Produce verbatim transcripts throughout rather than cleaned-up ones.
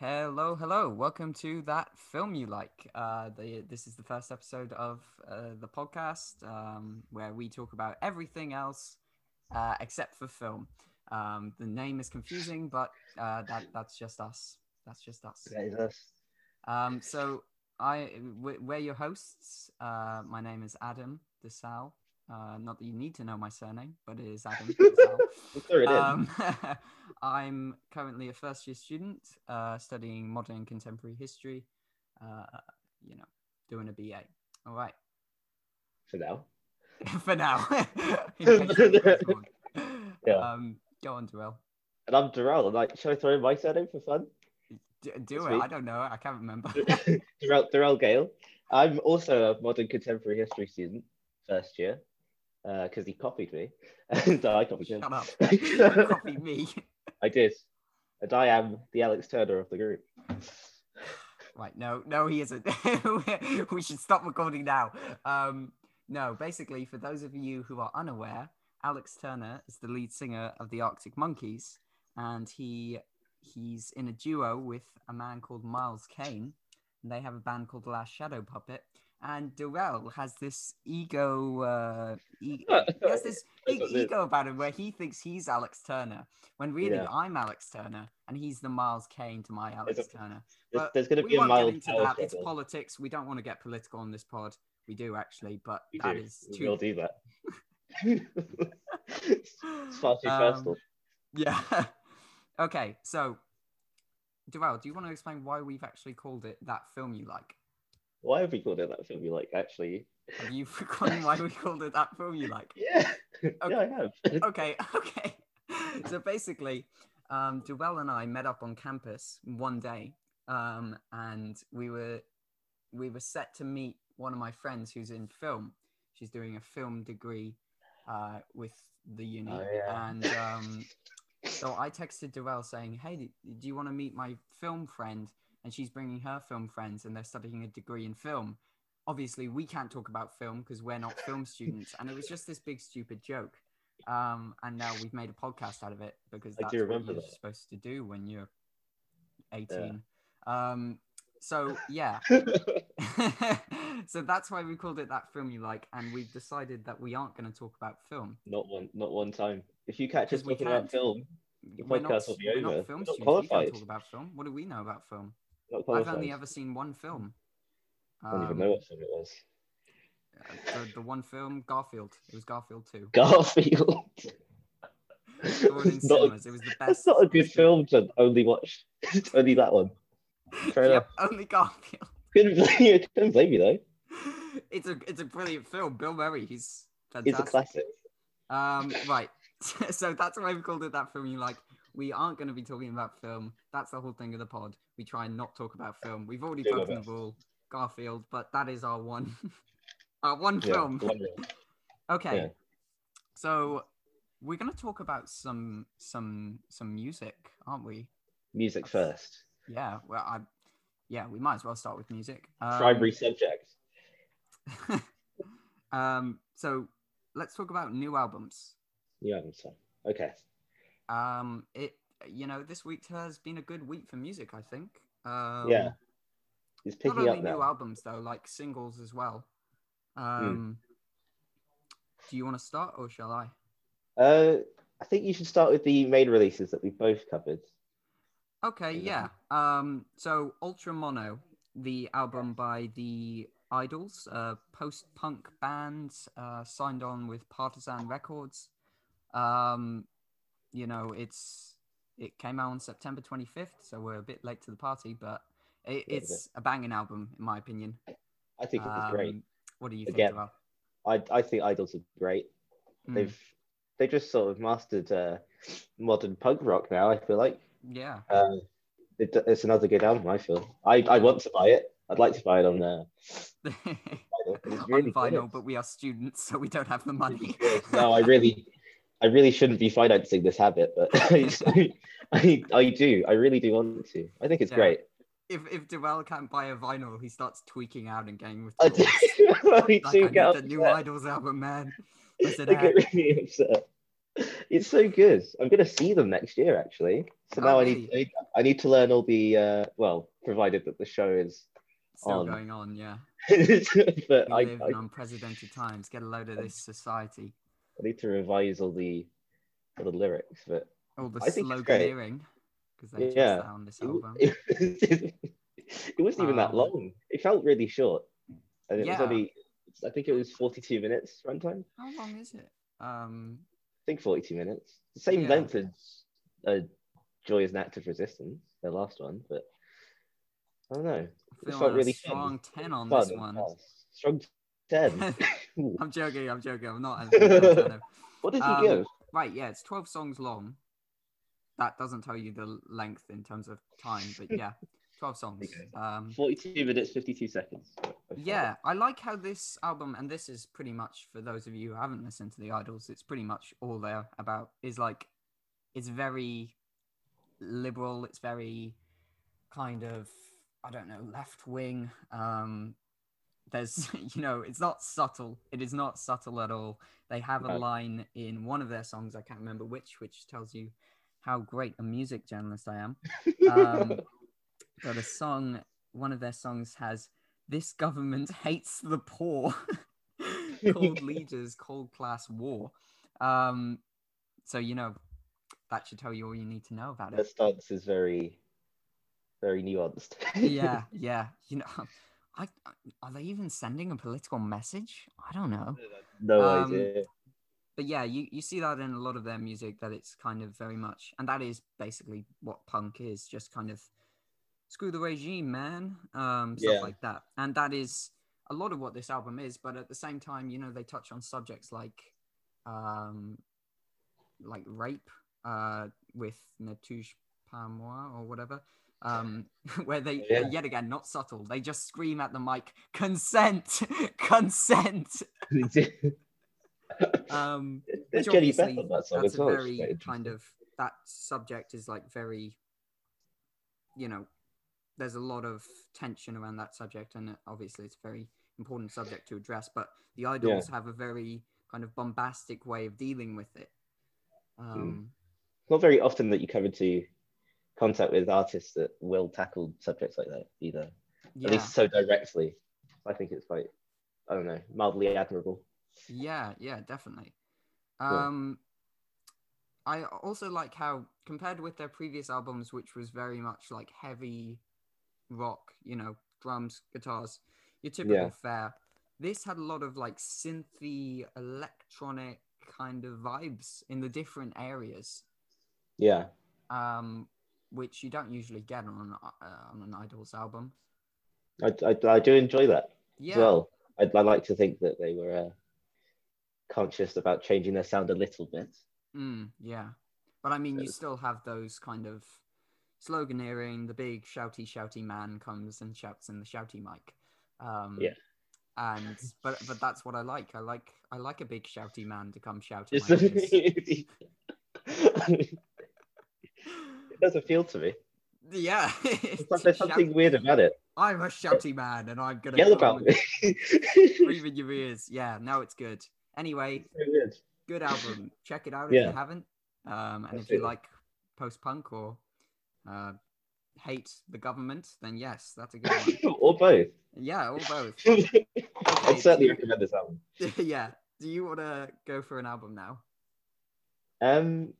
Hello, hello. Welcome to That Film You Like. Uh, the, this is the first episode of uh, the podcast um, where we talk about everything else uh, except for film. Um, the name is confusing, but uh, that that's just us. That's just us. That is us. Um, so I, w- we're your hosts. Uh, my name is Adam DeSalle. Uh, not that you need to know my surname, but it is Adam. Sure it um, is. I'm currently a first-year student uh, studying modern and contemporary history. Uh, you know, doing a B A. All right. For now. For now. Yeah. Um, go on, Darrell. And I'm Darrell. Like, should I throw in my surname for fun? D- do That's it. Me. I don't know. I can't remember. Darrell, Darrell Gale. I'm also a modern contemporary history student, first year. Because uh, he copied me, and so I copied him. Shut up! You copied me. I did, and I am the Alex Turner of the group. Right? No, no, he isn't. We should stop recording now. Um, no, basically, for those of you who are unaware, Alex Turner is the lead singer of the Arctic Monkeys, and he he's in a duo with a man called Miles Kane, and they have a band called The Last Shadow Puppet. And Darrell has this ego, uh, e- he has this big ego about him where he thinks he's Alex Turner, when really yeah. I'm Alex Turner, and he's the Miles Kane to my Alex there's Turner. But there's going to be a Miles into that. It's politics. We don't want to get political on this pod. We do, actually, but we that do. is too... We'll do that. It's far too um, personal. Yeah. Okay, so, Darrell, do you want to explain why we've actually called it That Film You Like? Why have we called it That Film You Like, actually? Have you forgotten why we called it That Film You Like? Yeah, okay. Yeah, I have. okay, okay. So basically, um, Darrell and I met up on campus one day, um, and we were we were set to meet one of my friends who's in film. She's doing a film degree uh, with the uni. Oh, yeah. And um, so I texted Darrell saying, hey, do you want to meet my film friend? And she's bringing her film friends, and they're studying a degree in film. Obviously, we can't talk about film because we're not film students. And it was just this big, stupid joke. Um, and now we've made a podcast out of it because that's what you're that. supposed to do when you're eighteen. Yeah. Um, so, yeah. So that's why we called it That Film You Like. And we've decided that we aren't going to talk about film. Not one not one time. If you catch us talking about film, the we're podcast not, will be we're over. Not film we're not qualified. We can't talk about film. What do we know about film? I've only ever seen one film. Um, I don't even know what film it was. The, the one film, Garfield. It was Garfield two. Garfield. It was the best. That's not a good film to only watch. Only that one. Fair enough. Yep, only Garfield. Couldn't blame you though. It's a it's a brilliant film. Bill Murray, he's fantastic. He's a classic. Um, right. So that's why we called it That Film You Like. We aren't going to be talking about film. That's the whole thing of the pod. We try and not talk about film. We've already Do broken the rule, Garfield, but that is our one, our one yeah, film. One okay, yeah. So we're going to talk about some some some music, aren't we? Music That's, first. Yeah. Well, I. Yeah, we might as well start with music. Um, Primary subject. um. So let's talk about new albums. New albums. Okay. Um, it you know this week has been a good week for music, I think. Um, yeah, it's picking up now. Not only new albums though, like singles as well. Um, mm. Do you want to start or shall I? Uh, I think you should start with the main releases that we both covered. Okay, yeah. Um, so Ultra Mono, the album by the Idles, a post-punk band, uh, signed on with Partisan Records. Um. You know, it's it came out on September twenty-fifth, so we're a bit late to the party, but it, it's a banging album, in my opinion. I think it was um, great. What do you Again, think about? I I think Idles are great. Mm. They've they just sort of mastered uh, modern punk rock now. I feel like yeah, um, it, it's another good album. I feel I, I want to buy it. I'd like to buy it on uh, vinyl, really vinyl but we are students, so we don't have the money. No, I really. I really shouldn't be financing this habit, but I, I, I do. I really do want to. I think it's yeah. great. If if Darrell can't buy a vinyl, he starts tweaking out and getting withdrawals. I do, like, I get need the new Idles album, man. I said, I get really upset. It's so good. I'm gonna see them next year, actually. So oh, now I need, I need I need to learn all the uh, well, provided that the show is still on. going on, yeah. But I live in unprecedented times. Get a load of this society. I need to revise all the all the lyrics, but all the sloganeering because they yeah. just on this album. It wasn't even um, that long. It felt really short, and it yeah. was only I think it was forty-two minutes runtime. How long is it? Um. I think forty-two minutes, the same yeah. length as uh, Joy is an Act of Resistance, their last one, but I don't know. I feel like really strong ten, ten on fun. This one. Oh, strong ten. I'm joking, I'm joking, I'm not. What did he um, give? Right, yeah, it's twelve songs long. That doesn't tell you the length in terms of time, but yeah, twelve songs. Okay. Um, forty-two minutes, fifty-two seconds. Yeah, I like how this album, and this is pretty much, for those of you who haven't listened to the Idles, it's pretty much all they're about, is like, it's very liberal, it's very kind of, I don't know, left-wing, um, there's, you know, it's not subtle, it is not subtle at all. They have a line in one of their songs, I can't remember which, which tells you how great a music journalist I am. Um, but a song, one of their songs has, "This government hates the poor." Cold leaders, cold class war. Um, so, you know, that should tell you all you need to know about it. The stance is very, very nuanced. yeah, yeah. You know, I, I, are they even sending a political message? I don't know. No um, idea. But yeah, you, you see that in a lot of their music, that it's kind of very much, and that is basically what punk is, just kind of, screw the regime, man, um, stuff yeah. like that. And that is a lot of what this album is, but at the same time, you know, they touch on subjects like um, like rape uh, with Natouche Pamois or whatever, um, where they, yeah. uh, yet again, not subtle, they just scream at the mic, consent, consent! um, which obviously, that song that's a well. very kind of, that subject is like very, you know, there's a lot of tension around that subject, and obviously it's a very important subject to address, but the Idles yeah. have a very kind of bombastic way of dealing with it. Um, mm. Not very often that you come into contact with artists that will tackle subjects like that either, yeah. at least so directly. I think it's quite, I don't know, mildly admirable. Yeah, yeah, definitely. Um, yeah. I also like how, compared with their previous albums, which was very much like heavy rock, you know, drums, guitars, your typical yeah. fare. This had a lot of like synthy, electronic kind of vibes in the different areas. Yeah. Um, which you don't usually get on uh, on an Idles album. I, I, I do enjoy that yeah. as well. I, I like to think that they were uh, conscious about changing their sound a little bit. Mm, yeah, but I mean, so. you still have those kind of sloganeering, the big shouty shouty man comes and shouts in the shouty mic, um yeah and but but that's what I like. I like I like a big shouty man to come shout at my ears. It does appeal to me. Yeah. There's something weird about it. I'm a shouty man and I'm gonna yell about it. Breathe in your ears. Yeah, now it's good. Anyway, it's so good album. Check it out if yeah. you haven't. Um and Absolutely. If you like post-punk or Uh, hate the government, then yes, that's a good one. Or both. Yeah, or both. Okay, I'd certainly recommend this album. Yeah. Do you want to go for an album now? Um,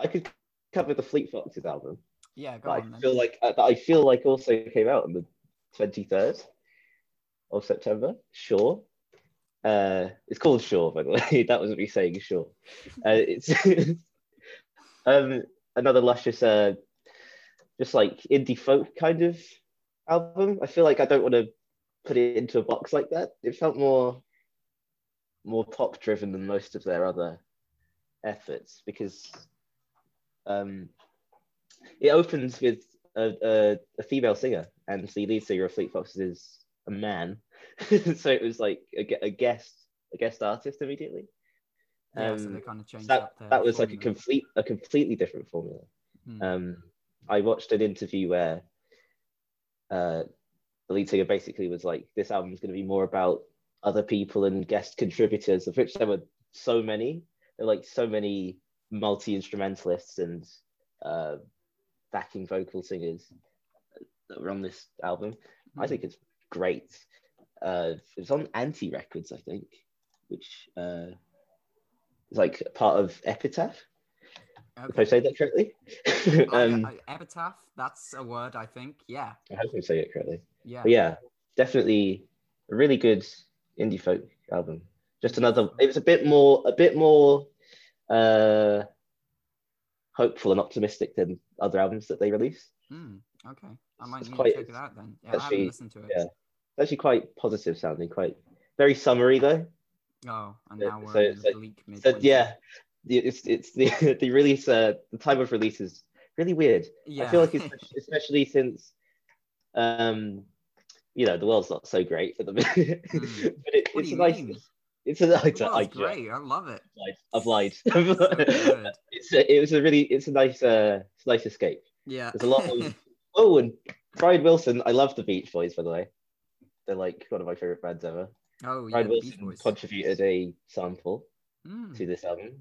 I could cover the Fleet Foxes album. Yeah, go on, I then. feel like uh, that I feel like also came out on the twenty-third of September. Shore. Uh, it's called Shore, by the way. That wasn't me saying Shore. Uh, it's um another luscious uh. just like indie folk kind of album. I feel like I don't want to put it into a box like that. It felt more more pop driven than most of their other efforts, because um, it opens with a, a, a female singer, and the lead singer of Fleet Foxes is a man. So it was like a, a guest a guest artist immediately. Um, yeah, so they kind of changed that, up their that was formula. Like a complete a completely different formula. Hmm. Um, I watched an interview where uh, the lead singer basically was like, this album is going to be more about other people and guest contributors, of which there were so many, there were like so many multi-instrumentalists and uh, backing vocal singers that were on this album. Mm. I think it's great. Uh, it was on Anti Records, I think, which uh, is like part of Epitaph. Okay. If I say that correctly. um, I, I, epitaph, that's a word, I think. Yeah. I hope I'm saying it correctly. Yeah. But yeah, definitely a really good indie folk album. Just another, it was a bit more, a bit more uh, hopeful and optimistic than other albums that they release. Mm, okay. I might it's need quite, to check it out then. Yeah, actually, I haven't listened to it. Yeah. It's actually quite positive sounding, quite, very summery though. Oh, and now we're so, in so, bleak mid-winter. So, yeah. It's it's the the release uh the time of release is really weird. Yeah. I feel like it's, especially since um you know the world's not so great for them. But it, what it's do you a nice. Mean? It's a nice. Well, it's great. I love it. I've lied. I've lied. It's so good. It's a, it was a really it's a nice uh it's a nice escape. Yeah. There's a lot of oh and Brian Wilson. I love the Beach Boys, by the way. They're like one of my favorite bands ever. Oh yeah. Brian Wilson contributed a sample mm. to this album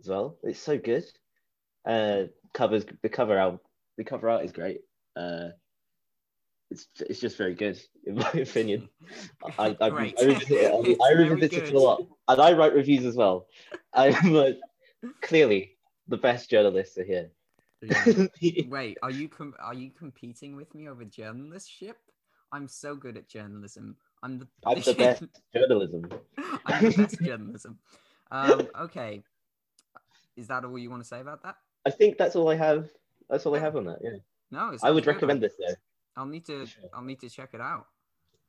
as well. It's so good. Uh, covers the cover out the cover art is great. Uh, it's it's just very good in my opinion. I I, I, I revisit it, I, I revisit it a lot, and I write reviews as well. I'm uh, clearly the best journalists are here. Yeah. Wait, are you com- are you competing with me over journalistship? I'm so good at journalism. I'm the I'm the best journalism. I'm the best journalism. Um, okay. Is that all you want to say about that? I think that's all I have. That's all I have on that. Yeah. No, it's I would good. recommend this though. I'll need to. Sure. I'll need to check it out.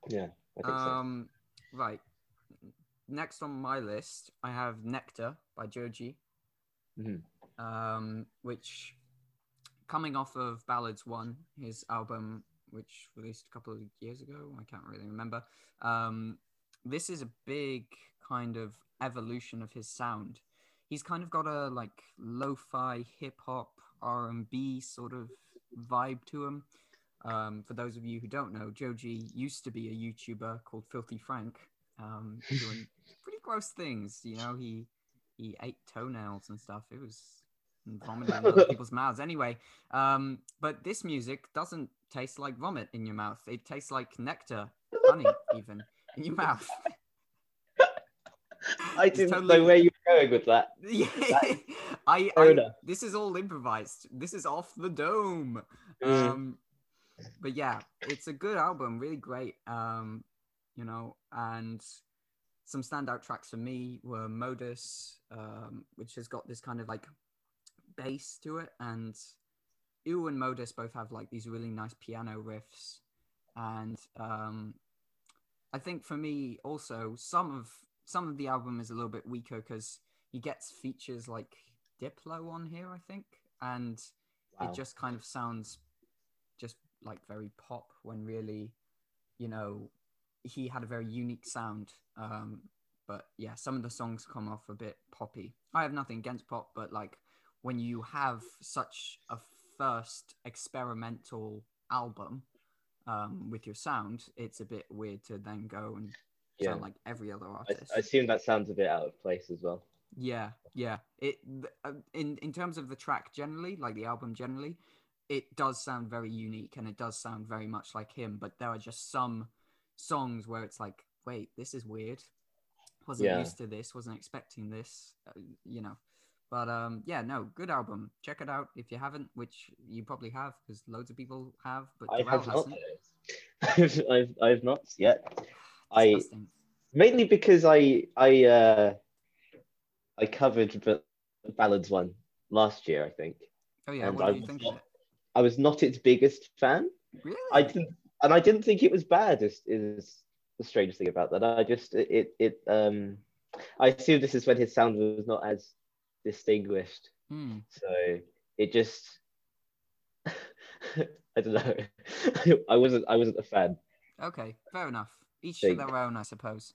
Yeah. I think um. So. Right. Next on my list, I have Nectar by Joji, mm-hmm. um, which, coming off of Ballads one, his album, which released a couple of years ago, I can't really remember. Um, this is a big kind of evolution of his sound. He's kind of got a like lo-fi, hip-hop, R and B sort of vibe to him. Um, for those of you who don't know, Joji used to be a YouTuber called Filthy Frank, um, doing pretty gross things. You know, he he ate toenails and stuff. It was vomiting in other people's mouths. Anyway, um, but this music doesn't taste like vomit in your mouth. It tastes like nectar, honey, even in your mouth. I didn't totally... know where you were going with that. Yeah. that I, I this is all improvised. This is off the dome. Mm. Um, but yeah, it's a good album, really great. Um, you know, and some standout tracks for me were Modus, um, which has got this kind of like bass to it, and Ew and Modus both have like these really nice piano riffs. And um, I think for me also some of Some of the album is a little bit weaker because he gets features like Diplo on here, I think. And wow. It just kind of sounds just like very pop when really, you know, he had a very unique sound. Um, but yeah, some of the songs come off a bit poppy. I have nothing against pop, but like when you have such a first experimental album um, with your sound, it's a bit weird to then go and yeah. Sound like every other artist. I, I assume that sounds a bit out of place as well. Yeah, yeah. It uh, in in terms of the track generally, like the album generally, it does sound very unique and it does sound very much like him. But there are just some songs where it's like, wait, this is weird. Wasn't yeah. used to this. Wasn't expecting this. Uh, you know. But um, yeah, no, good album. Check it out if you haven't, which you probably have because loads of people have. But I have not. I've, I've I've not yet. I mainly because I I uh, I covered Ballads one last year, I think. Oh yeah, and what I do you think not, of it? I was not its biggest fan. Really? I didn't, and I didn't think it was bad. Is is the strange thing about that? I just it it um I assume this is when his sound was not as distinguished, mm. so it just I don't know. I wasn't I wasn't a fan. Okay, fair enough. Each to their own, I suppose.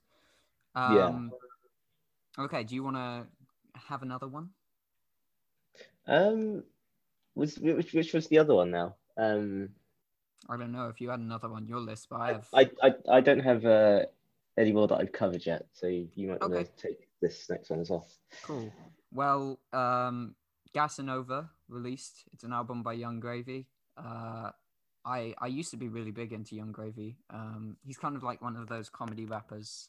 Um, yeah. Okay, do you want to have another one? Um, was which, which was the other one now? Um, I don't know if you had another one on your list, but I have. I I, I don't have uh, any more that I've covered yet, so you might want to okay. take this next one as well. Cool. Well, um, Gasanova released. It's an album by Young Gravy. Uh, I I used to be really big into Young Gravy. Um, he's kind of like one of those comedy rappers.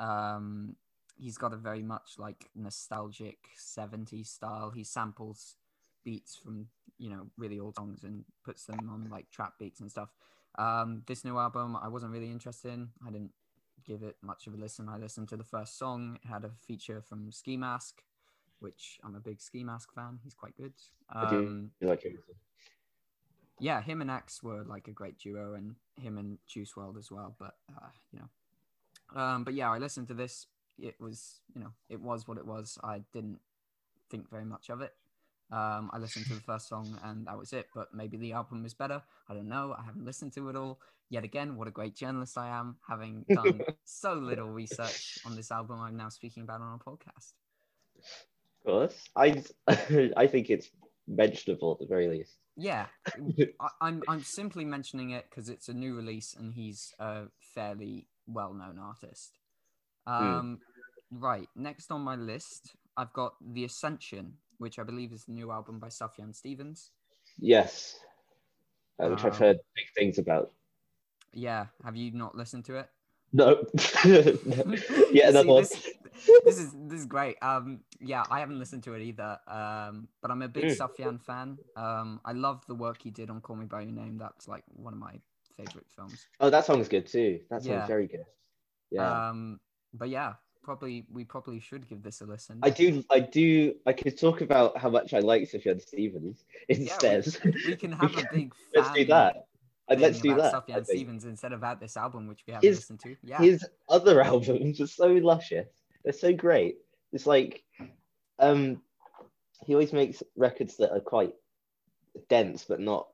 Um, he's got a very much like nostalgic seventies style. He samples beats from, you know, really old songs and puts them on like trap beats and stuff. Um, this new album, I wasn't really interested in. I didn't give it much of a listen. I listened to the first song. It had a feature from Ski Mask, which I'm a big Ski Mask fan. He's quite good. Um, I do. You like him? Yeah, him and Axe were like a great duo, and him and Juice world as well. But uh, you know, um, but yeah, I listened to this. It was, you know, it was what it was. I didn't think very much of it. Um, I listened to the first song and that was it, but maybe the album is better. I don't know. I haven't listened to it all. Yet again, what a great journalist I am, having done so little research on this album I'm now speaking about on a podcast. Of course. I, I think it's mentionable at the very least. Yeah. I, I'm, I'm simply mentioning it because it's a new release and he's a fairly well-known artist. Um, mm. Right. Next on my list, I've got The Ascension, which I believe is the new album by Sufjan Stevens. Yes. Uh, which um, I've heard big things about. Yeah. Have you not listened to it? No. Yeah, another one. This, this, is, this is great. Um, yeah, I haven't listened to it either, um, but I'm a big mm. Sufjan fan. Um, I love the work he did on Call Me By Your Name. That's like one of my favourite films. Oh, that song's good too. That song's yeah. very good. Yeah. Um, but yeah. Probably we probably should give this a listen. I do, I do. I could talk about how much I like Sufjan Stevens instead. Yeah, we, we can have a big. Let's do that. Let's do that. Sufjan Stevens instead of at this album, which we haven't his, listened to. Yeah, his other albums are so luscious. They're so great. It's like, um, he always makes records that are quite dense, but not.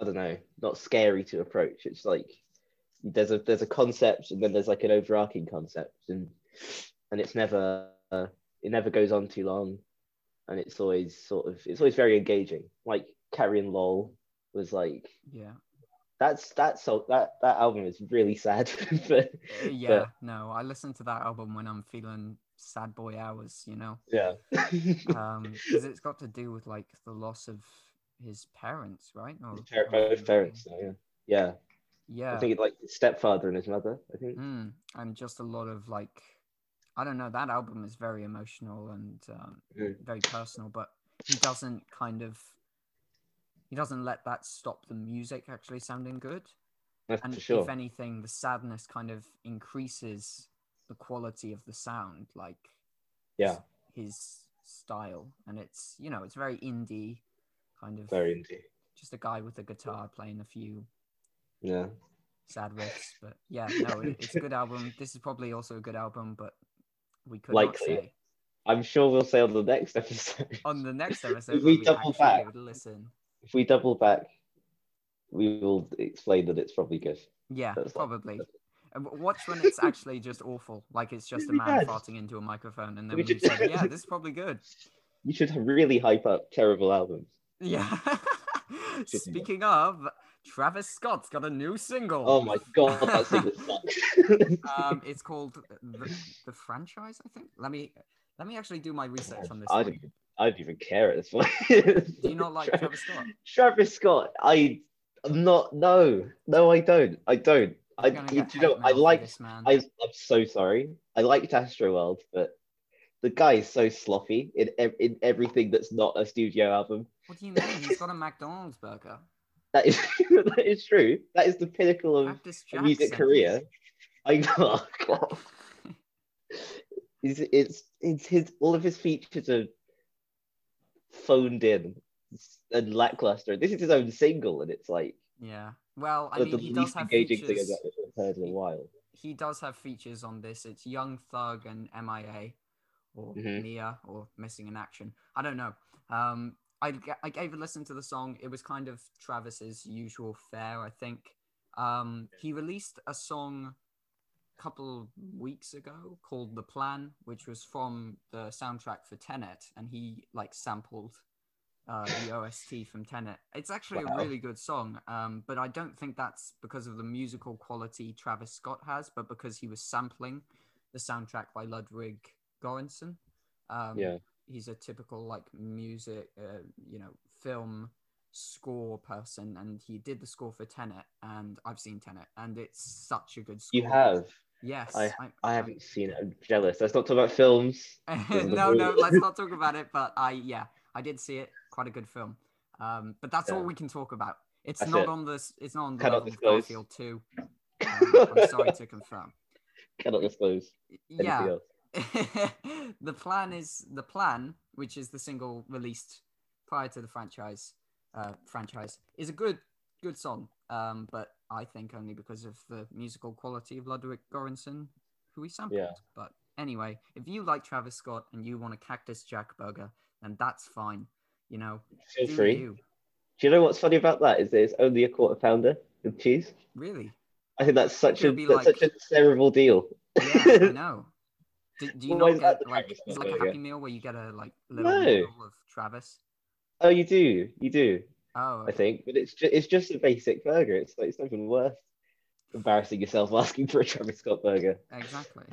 I don't know, not scary to approach. It's like there's a there's a concept, and then there's like an overarching concept, and. And it's never, uh, it never goes on too long, and it's always sort of, it's always very engaging. Like Carrion Lol was like, yeah, that's that's so that that album is really sad. but, yeah, but, no, I listen to that album when I'm feeling sad boy hours, you know. Yeah, um, because it's got to do with like the loss of his parents, right? Or, his par- or both parents, so, yeah, yeah. Yeah, I think it's like his stepfather and his mother. I think, mm, and just a lot of like, I don't know. That album is very emotional and um, mm. very personal, but he doesn't kind of, he doesn't let that stop the music actually sounding good. That's and for sure. If anything, the sadness kind of increases the quality of the sound, like yeah, his style, and it's you know it's very indie, kind of very indie. Just a guy with a guitar playing a few. Yeah, sad riffs, but yeah, no, it, it's a good album. This is probably also a good album, but we could likely. Not say. I'm sure we'll say on the next episode. On the next episode, if we, we double back, listen. If we double back, we will explain that it's probably good. Yeah, that's probably. Like... Watch when it's actually just awful, like it's just really a man bad. farting into a microphone, and then we should... say, "Yeah, this is probably good." You should really hype up terrible albums. Yeah. Speaking of. Travis Scott's got a new single. Oh my god, that single sucks. um, it's called the, the Franchise, I think. Let me let me actually do my research on this. I don't, even, I don't even care at this point. Do you not like Tra- Travis Scott? Travis Scott, I, I'm not. No, no, I don't. I don't. I you know. I like. I I'm so sorry. I liked Astroworld, but the guy is so sloppy in in everything that's not a studio album. What do you mean? He's got a McDonald's burger. That is, that is true. That is the pinnacle of a music career. I know. Oh, it's, it's it's his all of his features are phoned in and lackluster. This is his own single, and it's like yeah. Well, I mean, the he least does have engaging features. Thing I've heard in a while. He does have features on this. It's Young Thug and M I A, or mm-hmm. Mia, or Missing in Action. I don't know. Um. I, I gave a listen to the song. It was kind of Travis's usual fare, I think. Um, he released a song a couple of weeks ago called The Plan, which was from the soundtrack for Tenet, and he like sampled uh, the O S T from Tenet. It's actually wow. a really good song, um, but I don't think that's because of the musical quality Travis Scott has, but because he was sampling the soundtrack by Ludwig Göransson. Um, yeah. He's a typical like music, uh, you know, film score person, and he did the score for Tenet, and I've seen Tenet, and it's such a good score. You have? Yes. I, I, I haven't seen it. I'm jealous. Let's not talk about films. no, no, let's not talk about it. But I, yeah, I did see it. Quite a good film. Um, but that's yeah. all we can talk about. It's that's not it. on this. It's not on the level of Garfield two. Um, I'm sorry to confirm. Cannot disclose. Yeah. The plan is the plan, which is the single released prior to the franchise. Uh, franchise is a good, good song. Um, but I think only because of the musical quality of Ludwig Göransson, who we sampled. Yeah. But anyway, if you like Travis Scott and you want a Cactus Jack burger, then that's fine. You know, feel free. You. Do you know what's funny about that is that it's only a quarter pounder with cheese. Really? I think that's such a that's like, such a terrible deal. Yeah, I know. Do, do you well, not get like it's like burger? A Happy Meal where you get a like little no. meal of Travis? Oh, you do, you do. Oh, okay. I think, but it's just it's just a basic burger. It's like it's nothing worth embarrassing yourself asking for a Travis Scott burger. Exactly.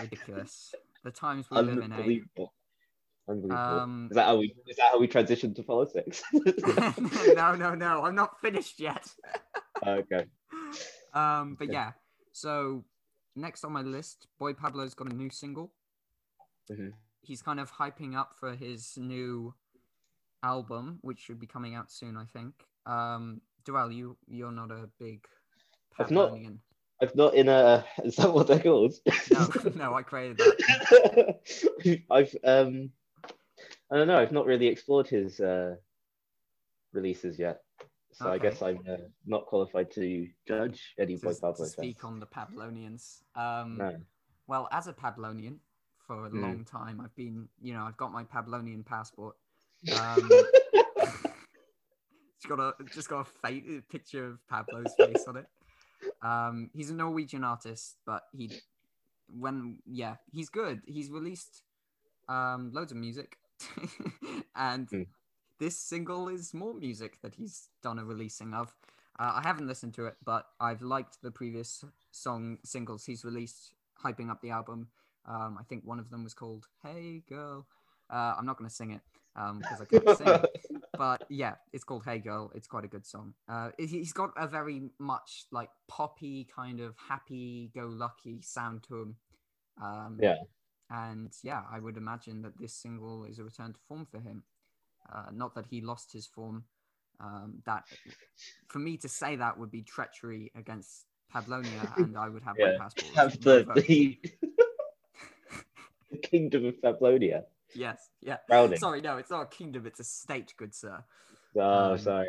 Ridiculous. The times we live in. Unbelievable. Unbelievable. Um, is that how we is that how we transition to politics? no, no, no. I'm not finished yet. Okay. Um, but okay. yeah, so next on my list, Boy Pablo's got a new single. Mm-hmm. He's kind of hyping up for his new album, which should be coming out soon, I think. Um, Darrell, you you're not a big Pablonian. I've not in a. Is that what they're called? no, no, I created that. I've um, I don't know. I've not really explored his uh, releases yet. So okay. I guess I'm uh, not qualified to judge any Boy Pablo. Speak on the Pablonians. Um, no. Well, as a Pablonian for a mm. long time, I've been, you know, I've got my Pablonian passport. Um, it's got a just got a fake picture of Pablo's face on it. Um, he's a Norwegian artist, but he, when yeah, he's good. He's released um, loads of music, and. Mm. This single is more music that he's done a releasing of. Uh, I haven't listened to it, but I've liked the previous song singles he's released, hyping up the album. Um, I think one of them was called Hey Girl. Uh, I'm not going to sing it because um, I can't sing it. But yeah, it's called Hey Girl. It's quite a good song. Uh, he's got a very much like poppy kind of happy-go-lucky sound to him. Um, yeah. And yeah, I would imagine that this single is a return to form for him. Uh, not that he lost his form. Um, that, for me to say that would be treachery against Pablonia, and I would have yeah. my passport. Have the, the... the kingdom of Pablonia. Yes, yeah. Browning. Sorry, no, it's not a kingdom, it's a state, good sir. Oh, um, sorry.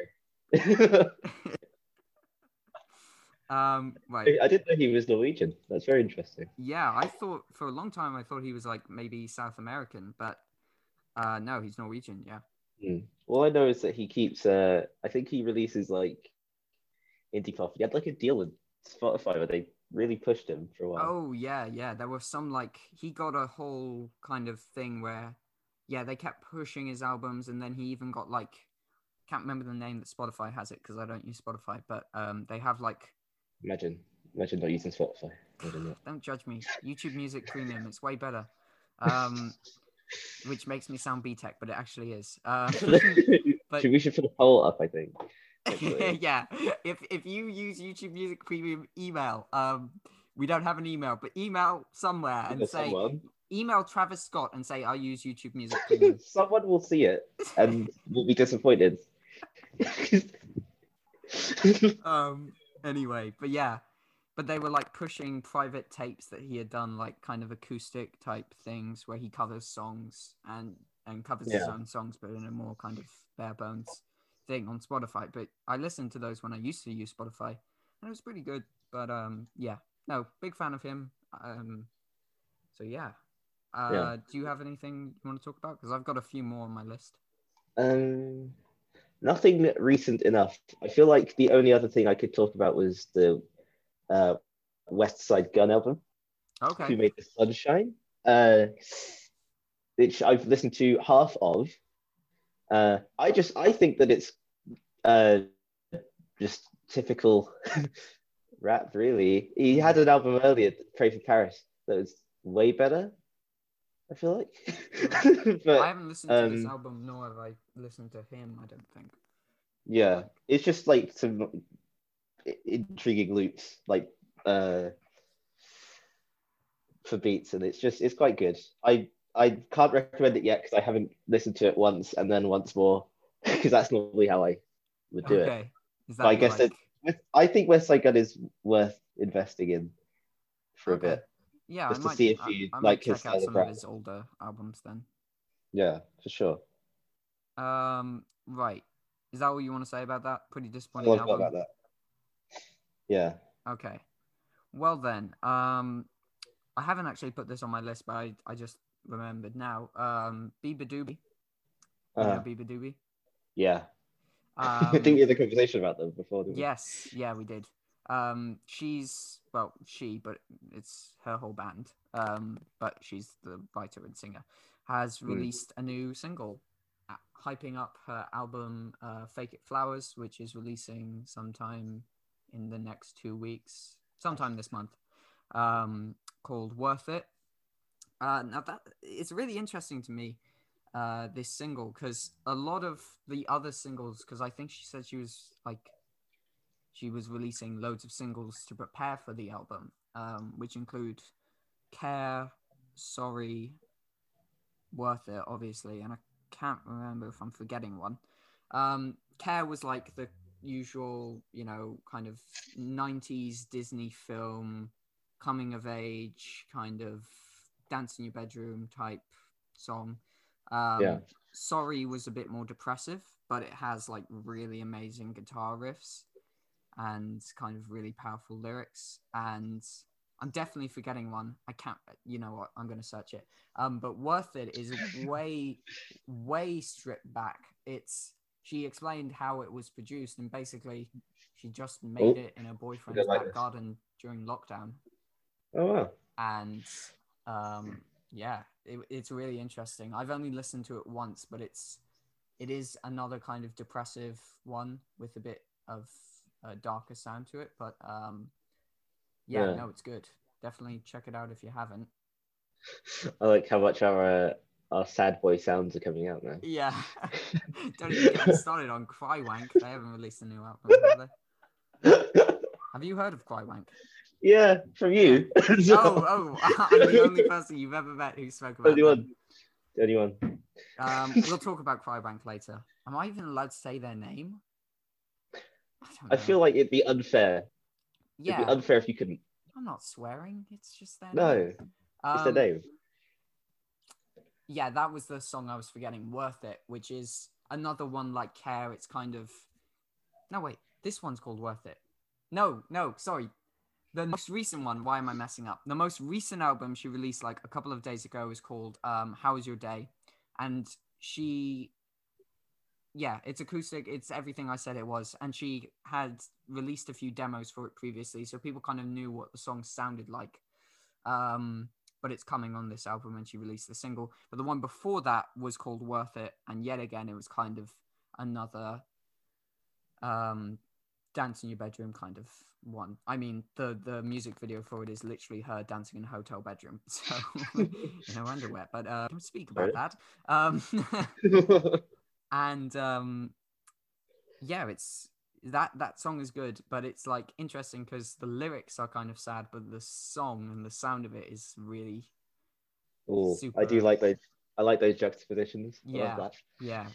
um, right. I didn't know he was Norwegian. That's very interesting. Yeah, I thought, for a long time, I thought he was like maybe South American, but uh, no, he's Norwegian, yeah. Mm. All I know is that he keeps, uh, I think he releases like indie pop. He had like a deal with Spotify where they really pushed him for a while. Oh, yeah, yeah. There were some like, he got a whole kind of thing where, yeah, they kept pushing his albums, and then he even got like, can't remember the name that Spotify has it because I don't use Spotify, but um, they have like. Imagine, imagine not using Spotify. Don't judge me. YouTube Music Premium, it's way better. Um, which makes me sound B-Tech, but it actually is. Uh, but... We should put a poll up, I think. yeah, if if you use YouTube Music Premium, email. Um, we don't have an email, but email somewhere and There's say, someone. Email Travis Scott and say, I use YouTube Music Premium. Someone will see it and will be disappointed. um. Anyway, but yeah. But they were like pushing private tapes that he had done, like kind of acoustic type things where he covers songs and and covers yeah. his own songs, but in a more kind of bare bones thing on Spotify. But I listened to those when I used to use Spotify, and it was pretty good. But um, yeah, no, big fan of him. Um, so yeah, uh, yeah. do you have anything you want to talk about? Because I've got a few more on my list. Um. Nothing recent enough. I feel like the only other thing I could talk about was the. Uh, West Side Gun album. Okay. Who Made the Sunshine? Uh, which I've listened to half of. Uh, I just I think that it's uh, just typical rap. Really, he had an album earlier, Pray for Paris, that was way better. I feel like. But, I haven't listened um, to this album, nor have I listened to him, I don't think. Yeah, it's just like some intriguing loops, like uh, for beats, and it's just it's quite good. I I can't recommend it yet because I haven't listened to it once and then once more, because that's normally how I would do okay. it. Is that I guess like... it, I think West Side Gun is worth investing in for a okay. bit. Yeah, just I to might, see if you I, I like check his out some of his older albums then. Yeah, for sure. Um, right. Is that what you want to say about that? Pretty disappointing album. About that. Yeah. Okay. Well then, um, I haven't actually put this on my list, but I, I just remembered now. Um, Bieber Doobie. Uh, you know Bieber Doobie? Yeah. Um, I think we had a conversation about them before, didn't we? Yes. Yeah, we did. Um, she's, well, she, but it's her whole band, um, but she's the writer and singer, has released mm. a new single, hyping up her album uh, Fake It Flowers, which is releasing sometime in the next two weeks, sometime this month, um, called Worth It. Uh, now, that it's really interesting to me, uh, this single, because a lot of the other singles, because I think she said she was, like, she was releasing loads of singles to prepare for the album, um, which include Care, Sorry, Worth It, obviously, and I can't remember if I'm forgetting one. Um, Care was like the usual, you know, kind of nineties Disney film, coming of age, kind of dance in your bedroom type song. Um, yeah. Sorry was a bit more depressive, but it has like really amazing guitar riffs and kind of really powerful lyrics, and I'm definitely forgetting one. I can't, you know what, I'm going to search it. Um, but Worth It is way, way stripped back. It's, she explained how it was produced, and basically she just made oh, it in her boyfriend's like back this. garden during lockdown. Oh, wow. And um, yeah, it, it's really interesting. I've only listened to it once, but it's, it is another kind of depressive one with a bit of a darker sound to it, but um yeah, yeah no it's good. Definitely check it out if you haven't. I like how much our uh, our sad boy sounds are coming out now. Yeah. Don't even get started on Crywank. They haven't released a new album, have they? Have you heard of Crywank? Yeah, from you. oh oh I'm the only person you've ever met who spoke about anyone anyone um We'll talk about Crywank later. Am I even allowed to say their name? I, I feel like it'd be unfair. Yeah. It'd be unfair if you couldn't. I'm not swearing. It's just their no, name. No, it's um, their name. Yeah, that was the song I was forgetting, Worth It, which is another one like Care. It's kind of... No, wait. This one's called Worth It. No, no, sorry. The most recent one, why am I messing up? The most recent album she released like a couple of days ago is called um, How Is Your Day? And she... Yeah, it's acoustic. It's everything I said it was. And she had released a few demos for it previously, so people kind of knew what the song sounded like. Um, but it's coming on this album, and she released the single. But the one before that was called Worth It. And yet again, it was kind of another um, dance in your bedroom kind of one. I mean, the, the music video for it is literally her dancing in a hotel bedroom. So, in her underwear. But uh, don't speak about that. Um, And um, yeah, it's that that song is good, but it's like interesting because the lyrics are kind of sad, but the song and the sound of it is really Ooh, super. I do like those. I like those juxtapositions. Yeah, I like that. Yeah,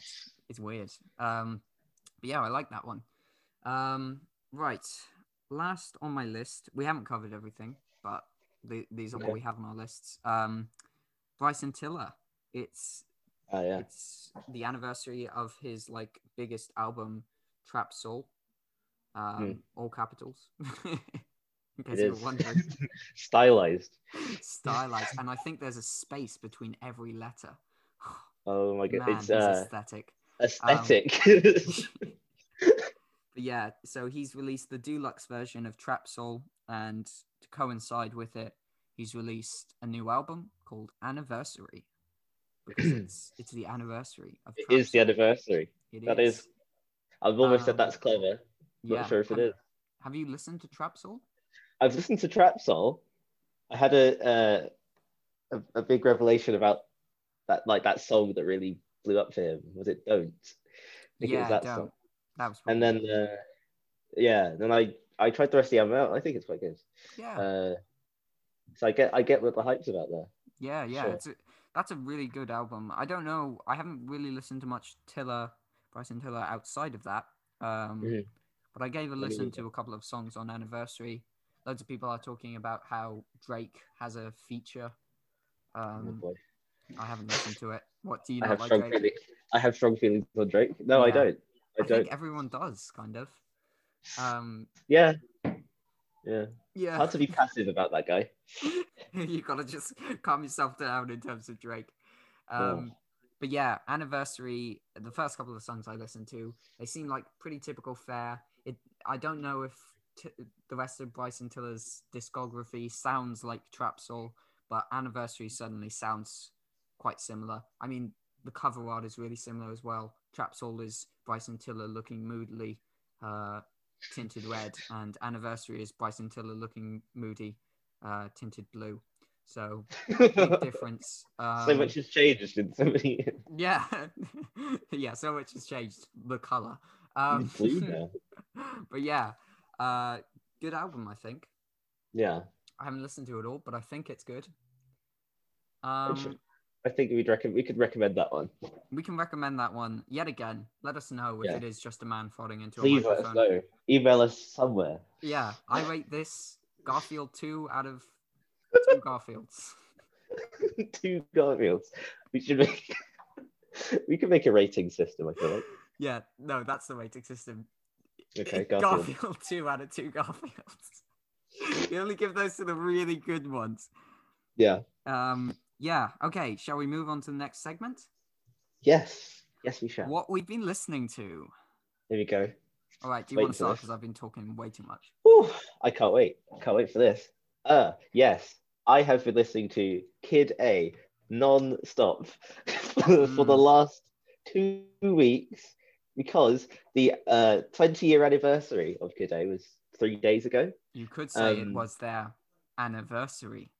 it's weird. Um, but yeah, I like that one. Um, right, last on my list, we haven't covered everything, but the, these are okay. what we have on our lists. Um, Bryson Tiller. It's. Uh, yeah. It's the anniversary of his like biggest album, Trap Soul, um, mm. all capitals. In case you were wondering. Stylized. Stylized, and I think there's a space between every letter. Oh my god, Man, it's uh, aesthetic. Aesthetic. Um, but yeah, so he's released the deluxe version of Trap Soul, and to coincide with it, he's released a new album called Anniversary. Because it's it's the anniversary of Trap Soul. It is the anniversary. It that is. is. I've almost um, said that's clever. I'm yeah. not sure if have, it is. Have you listened to Trap Soul? I've listened to Trap Soul. I had a uh, a, a big revelation about that, like that song that really blew up for him. Was it Don't? I think yeah, it was that Don't. Song. That was and then, uh, yeah, then I, I tried the rest of the album out. I think it's quite good. Yeah. Uh, so I get I get what the hype's about there. Yeah, yeah. Sure. It's a, that's a really good album. I don't know. I haven't really listened to much Tiller, Bryson Tiller outside of that. Um, mm-hmm. But I gave a listen to a couple of songs on Anniversary. Loads of people are talking about how Drake has a feature. Um, oh boy. I haven't listened to it. What do you know? I have, like strong, feeling, I have strong feelings on Drake. No, yeah. I don't. I, I don't. Think everyone does, kind of. Um, yeah. Yeah. Yeah. Hard to be passive about that guy. You gotta just calm yourself down in terms of Drake. Um, oh. But yeah, Anniversary. The first couple of songs I listened to, they seem like pretty typical fare. It. I don't know if t- the rest of Bryson Tiller's discography sounds like Trap Soul, but Anniversary suddenly sounds quite similar. I mean, the cover art is really similar as well. Trap Soul is Bryson Tiller looking moodily, uh, tinted red, and Anniversary is Bryson Tiller looking moody, uh, tinted blue. So big difference. Um, so much has changed in so many years. Yeah, yeah, so much has changed. The color. Um, blue now. But yeah, uh, good album, I think. Yeah. I haven't listened to it all, but I think it's good. Um, I think we'd rec- we could recommend that one. We can recommend that one yet again. Let us know if yeah. it is just a man fodding into Please a microphone. Let us know. Email us somewhere. Yeah, I rate this Garfield two out of two Garfields. Two Garfields. We should make. We can make a rating system. I feel like. Yeah. No, that's the rating system. Okay. Garfield, Garfield two out of two Garfields. You only give those to the really good ones. Yeah. Um. Yeah. Okay. Shall we move on to the next segment? Yes. Yes, we shall. What we've been listening to. There we go. All right. Do you wait want to start? Because I've been talking way too much. Ooh, I can't wait. I can't wait for this. Uh, yes. I have been listening to Kid A non-stop for, mm. for the last two weeks because the uh, twenty-year anniversary of Kid A was three days ago. You could say um, it was their anniversary.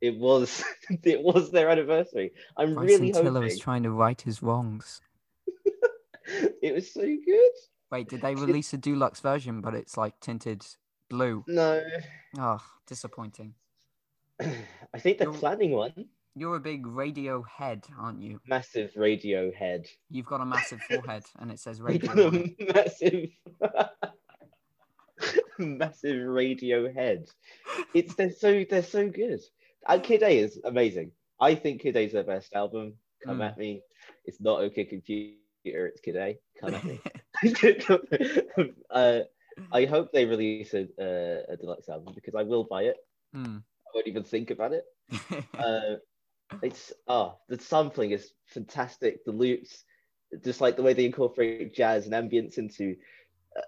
It was it was their anniversary. I'm Bryson really hoping... Tiller was trying to right his wrongs. It was so good. Wait, did they release a deluxe version, but it's like tinted blue? No. Oh, disappointing. I think they're you're, planning one. You're a big Radiohead, aren't you? Massive Radiohead. You've got a massive forehead, and it says Radiohead. Massive... massive Radiohead. It's they're so they're so good. And Kid A is amazing. I think Kid A is their best album. Come mm. at me. It's not OK Computer, it's Kid A. Come at me. uh, I hope they release a, a, a deluxe album because I will buy it. Mm. I won't even think about it. uh, it's oh, the sampling is fantastic. The loops, just like the way they incorporate jazz and ambience into uh,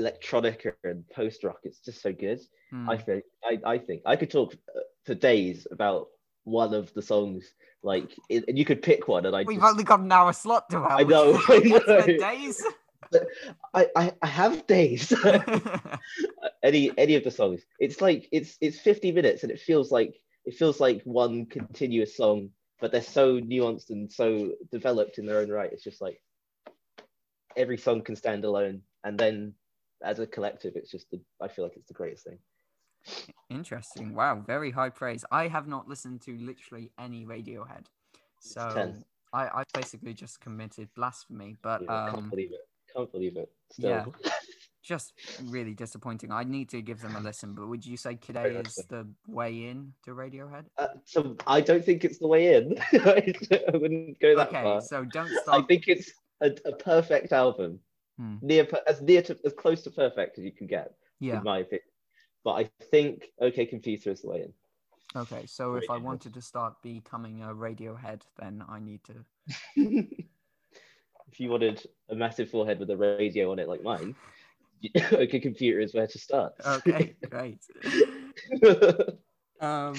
electronica and post rock, it's just so good. Mm. I think I, I think I could talk for days about one of the songs, like, it, and you could pick one, and I we've just, only got an hour slot to have. I know. I know. Days. I, I I have days. any any of the songs, it's like it's it's fifty minutes, and it feels like it feels like one continuous song, but they're so nuanced and so developed in their own right. It's just like every song can stand alone, and then as a collective, it's just the, I feel like it's the greatest thing. Interesting. Wow, very high praise. I have not listened to literally any Radiohead, so I, I basically just committed blasphemy. But yeah, um, can't believe it. Can't believe it. Still. Yeah, just really disappointing. I need to give them a listen. But would you say Kid A is the way in to Radiohead? Uh, so I don't think it's the way in. I wouldn't go that okay, far. Okay, so don't start. I think it's a, a perfect album, hmm. near as near to as close to perfect as you can get. Yeah, in my opinion. But I think OK Computer is the way in. Okay, so if I wanted to start becoming a Radiohead, then I need to... If you wanted a massive forehead with a radio on it like mine, OK Computer is where to start. Okay, great. um,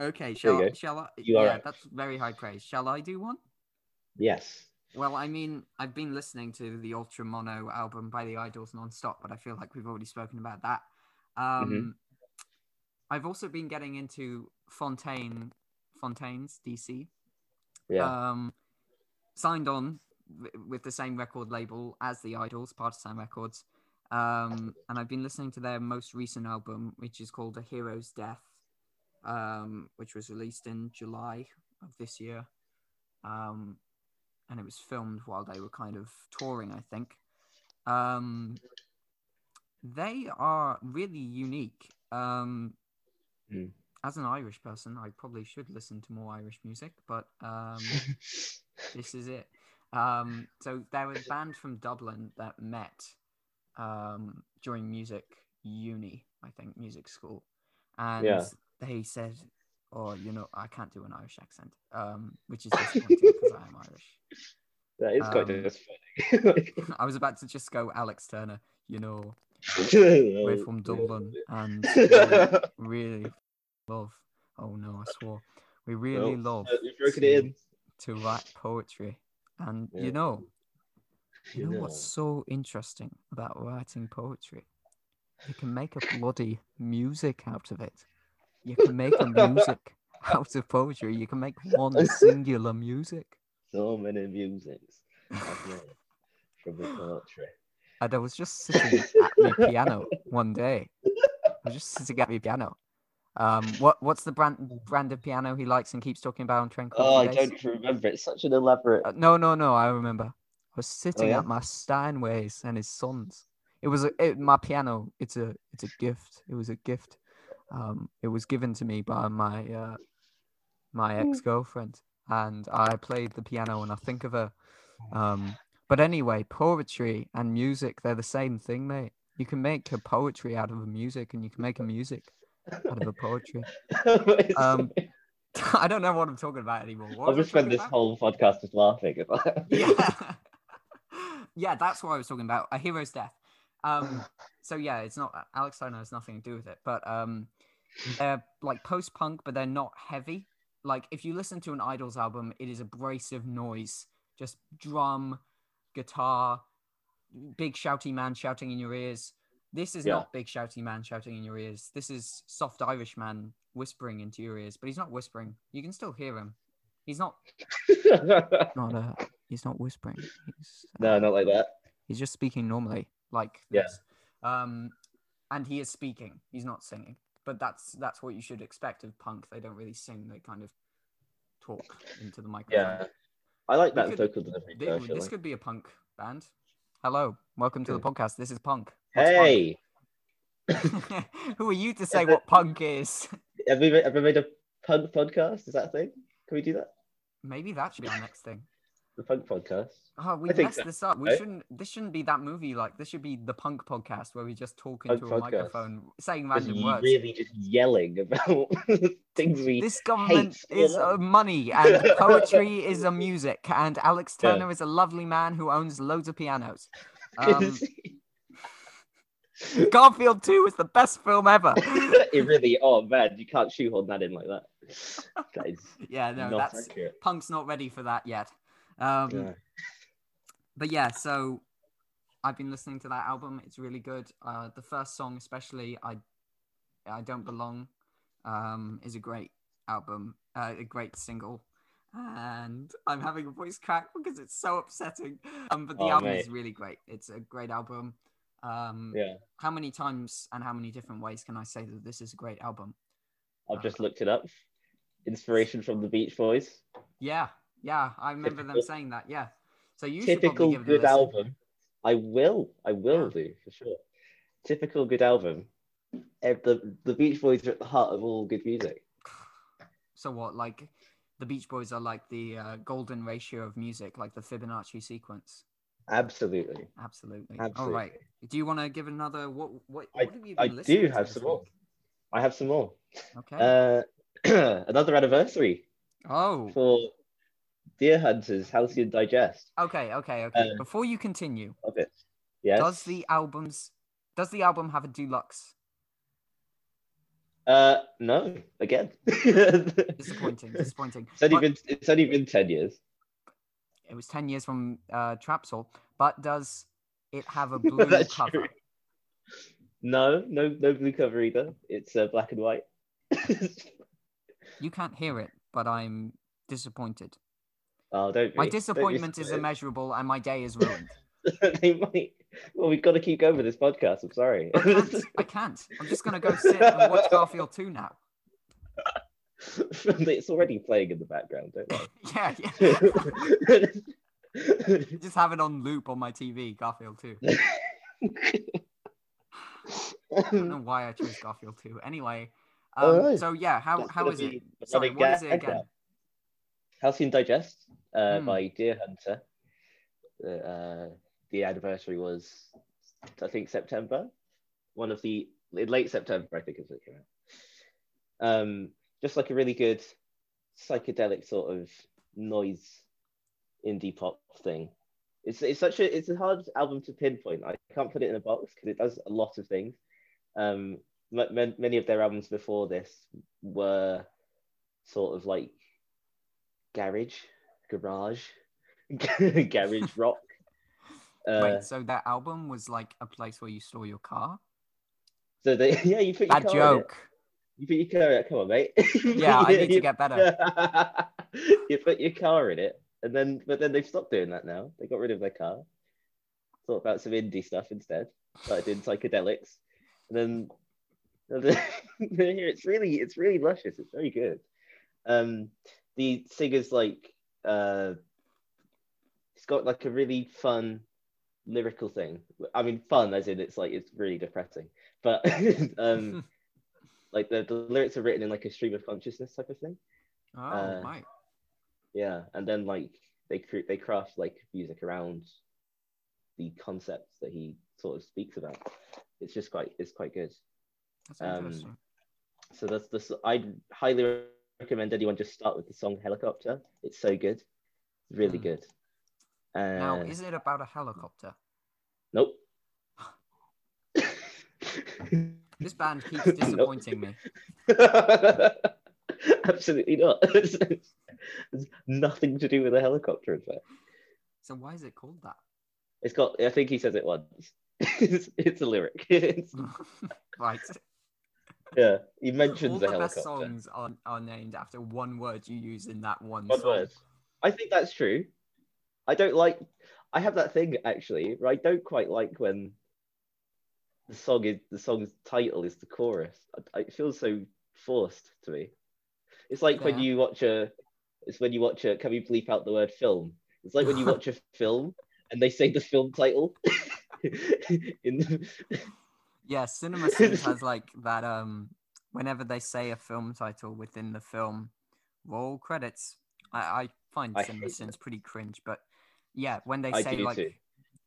okay, shall, shall I... You are yeah, right. That's very high praise. Shall I do one? Yes. Well, I mean, I've been listening to the Ultra Mono album by the Idles nonstop, but I feel like we've already spoken about that. Um, mm-hmm. I've also been getting into Fontaine Fontaines, D C. Yeah. Um, signed on w- with the same record label as the Idles, Partisan Records. Um, and I've been listening to their most recent album, which is called A Hero's Death, um, which was released in July of this year. Um, and it was filmed while they were kind of touring, I think. Um, they are really unique. Um, mm. As an Irish person, I probably should listen to more Irish music, but um, this is it. Um, so they were a band from Dublin that met um, during music uni, I think, music school. And yeah. they said, oh, you know, I can't do an Irish accent, um, which is disappointing because I am Irish. That is quite um, disappointing. I was about to just go Alex Turner, you know, we're from Dublin and uh, really... love oh no I swore we really well, love to, to write poetry and yeah. you know you, you know, know what's so interesting about writing poetry, you can make a bloody music out of it. You can make a music out of poetry. You can make one singular music. So many musics from the poetry. And I was just sitting at my piano one day I was just sitting at my piano Um, what what's the brand brand of piano he likes and keeps talking about on Train? Oh, I don't remember. It's such an elaborate. Uh, no, no, no. I remember. I was sitting oh, yeah? at my Steinways and his sons. It was a, it, my piano. It's a it's a gift. It was a gift. Um, it was given to me by my uh, my ex girlfriend, and I played the piano and I think of her. Um, but anyway, poetry and music—they're the same thing, mate. You can make a poetry out of a music, and you can make a music out of the poetry. um, I don't know what I'm talking about anymore. What I'll just spend this about? whole podcast just laughing about. yeah. yeah, that's what I was talking about. A Hero's Death. Um, so yeah, it's not Alex Turner has nothing to do with it, but um, they're like post-punk, but they're not heavy. Like if you listen to an Idles album, it is abrasive noise, just drum, guitar, big shouty man shouting in your ears. This is yeah. not big shouty man shouting in your ears. This is soft Irish man whispering into your ears, but he's not whispering. You can still hear him. He's not. not uh, he's not whispering. He's, uh, no, not like that. He's just speaking normally, like yeah. this. Um, and he is speaking. He's not singing. But that's that's what you should expect of punk. They don't really sing. They kind of talk into the microphone. Yeah, I like that vocal delivery. This, this could be a punk band. Hello, welcome to the podcast. This is punk. What's hey, punk? Who are you to say is that, what punk is? Have we, have we made a punk podcast? Is that a thing? Can we do that? Maybe that should be our next thing. The punk podcast. Oh, we I messed so. this up. We right? shouldn't. This shouldn't be that movie. Like this should be the punk podcast where we just talk into punk a podcast. microphone, saying random really words. Really, just yelling about things we. This government hate. is uh, money, and poetry is a music, and Alex Turner yeah. is a lovely man who owns loads of pianos. Um, Garfield two is the best film ever. It really, oh man, you can't shoehorn that in like that. That is yeah, no, that's accurate. Punk's not ready for that yet. Um, yeah. But yeah, so I've been listening to that album. It's really good. Uh, the first song, especially, I, I Don't Belong, um, is a great album, uh, a great single. And I'm having a voice crack because it's so upsetting. Um, but the oh, album mate. is really great. It's a great album. Um, yeah. How many times and how many different ways can I say that this is a great album? I've uh, just looked it up. Inspiration from the Beach Boys. Yeah, yeah, I remember typical, them saying that. Yeah. So you typical should good album. I will, I will yeah. do for sure. Typical good album. The the Beach Boys are at the heart of all good music. So what? Like the Beach Boys are like the uh, golden ratio of music, like the Fibonacci sequence. Absolutely. Absolutely. Absolutely. All right. Do you want to give another? What? What? I, what have you been I listening do have to some week? more. I have some more. Okay. Uh, another anniversary. Oh. For Deer Hunter's Halcyon Digest. Okay. Okay. Okay. Um, Before you continue. Love it. Yes. Does the albums? Does the album have a deluxe? Uh, no. Again. Disappointing. Disappointing. It's only but, been. It's only been ten years. It was ten years from uh, Trap Soul, but does it have a blue cover? True. No, no, no blue cover either. It's uh, black and white. You can't hear it, but I'm disappointed. Oh, don't be. My disappointment don't be is immeasurable, and my day is ruined. They might. Well, we've got to keep going with this podcast. I'm sorry. I can't. I can't. I'm just going to go sit and watch Garfield two now. It's already playing in the background, don't worry. yeah, yeah. Just have it on loop on my T V, Garfield two. I don't know why I chose Garfield two. Anyway, um, right. so yeah, how That's how is it? Sorry, what is it again? Halcyon Digest uh, hmm. by Deer Hunter. Uh, the anniversary was, I think, September. One of the in late September, I think, is what it came out. Um, just like a really good psychedelic sort of noise indie pop thing. It's it's such a it's a hard album to pinpoint. I can't put it in a box because it does a lot of things. Um, m- m- many of their albums before this were sort of like garage, garage, garage rock. Uh, Wait, so that album was like a place where you store your car? So they yeah, you put your that car joke. In it. You put your car in it. Come on, mate. Yeah, I need you, to get better. You put your car in it. And then, but then they've stopped doing that now. They got rid of their car. Thought about some indie stuff instead. Started doing psychedelics, and then, and then it's really, it's really luscious. It's very good. Um, the singer's like, uh, it's got like a really fun lyrical thing. I mean, fun as in it's like it's really depressing, but um, like the, the lyrics are written in like a stream of consciousness type of thing. Oh, uh, right. Yeah, and then like they cr- they craft like music around the concepts that he sort of speaks about. It's just quite it's quite good. That's um, interesting. So that's this. I'd highly recommend anyone just start with the song Helicopter. It's so good, really mm. good. Uh, now, is it about a helicopter? Nope. This band keeps disappointing nope. me. Absolutely not. It's, it's, it's nothing to do with a helicopter, in fact. So why is it called that? It's got. I think he says it once. It's, it's a lyric. It's... right. Yeah, he mentions a helicopter. All the best songs are, are named after one word you use in that one, one song. Word. I think that's true. I don't like. I have that thing actually, where I don't quite like when the song is the song's title is the chorus. I, it feels so forced to me. It's like yeah. when you watch a, it's when you watch a, can we bleep out the word film? It's like when you watch a film and they say the film title. In the... Yeah, CinemaSins has like that, um, whenever they say a film title within the film, roll credits. I, I find I CinemaSins pretty cringe, but yeah, when they say like, too.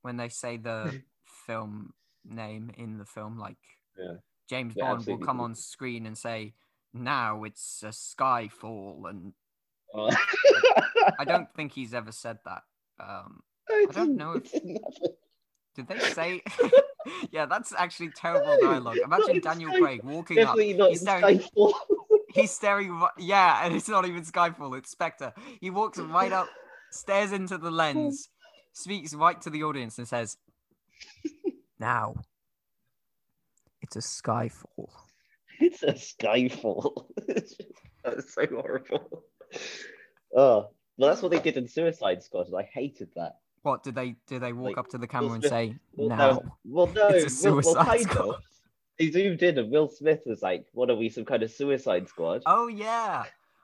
when they say the film name in the film, like yeah. James yeah, Bond will come on screen and say, now it's a Skyfall, and oh. I don't think he's ever said that. Um, I don't know if did they say? Yeah, that's actually terrible dialogue. Imagine Daniel Sky... Craig walking Definitely up. Not he's, staring... he's staring. Yeah, and it's not even Skyfall. It's Spectre. He walks right up, stares into the lens, speaks right to the audience, and says, "Now, it's a Skyfall." It's a Skyfall. That's so horrible. Oh, well, that's what they did in Suicide Squad. I hated that. What did they? Did they walk like, up to the camera Will and Smith, say, well, "No"? Well, no. It's a Suicide well, well, Squad. Of. They zoomed in, and Will Smith was like, "What are we? Some kind of Suicide Squad?" Oh yeah,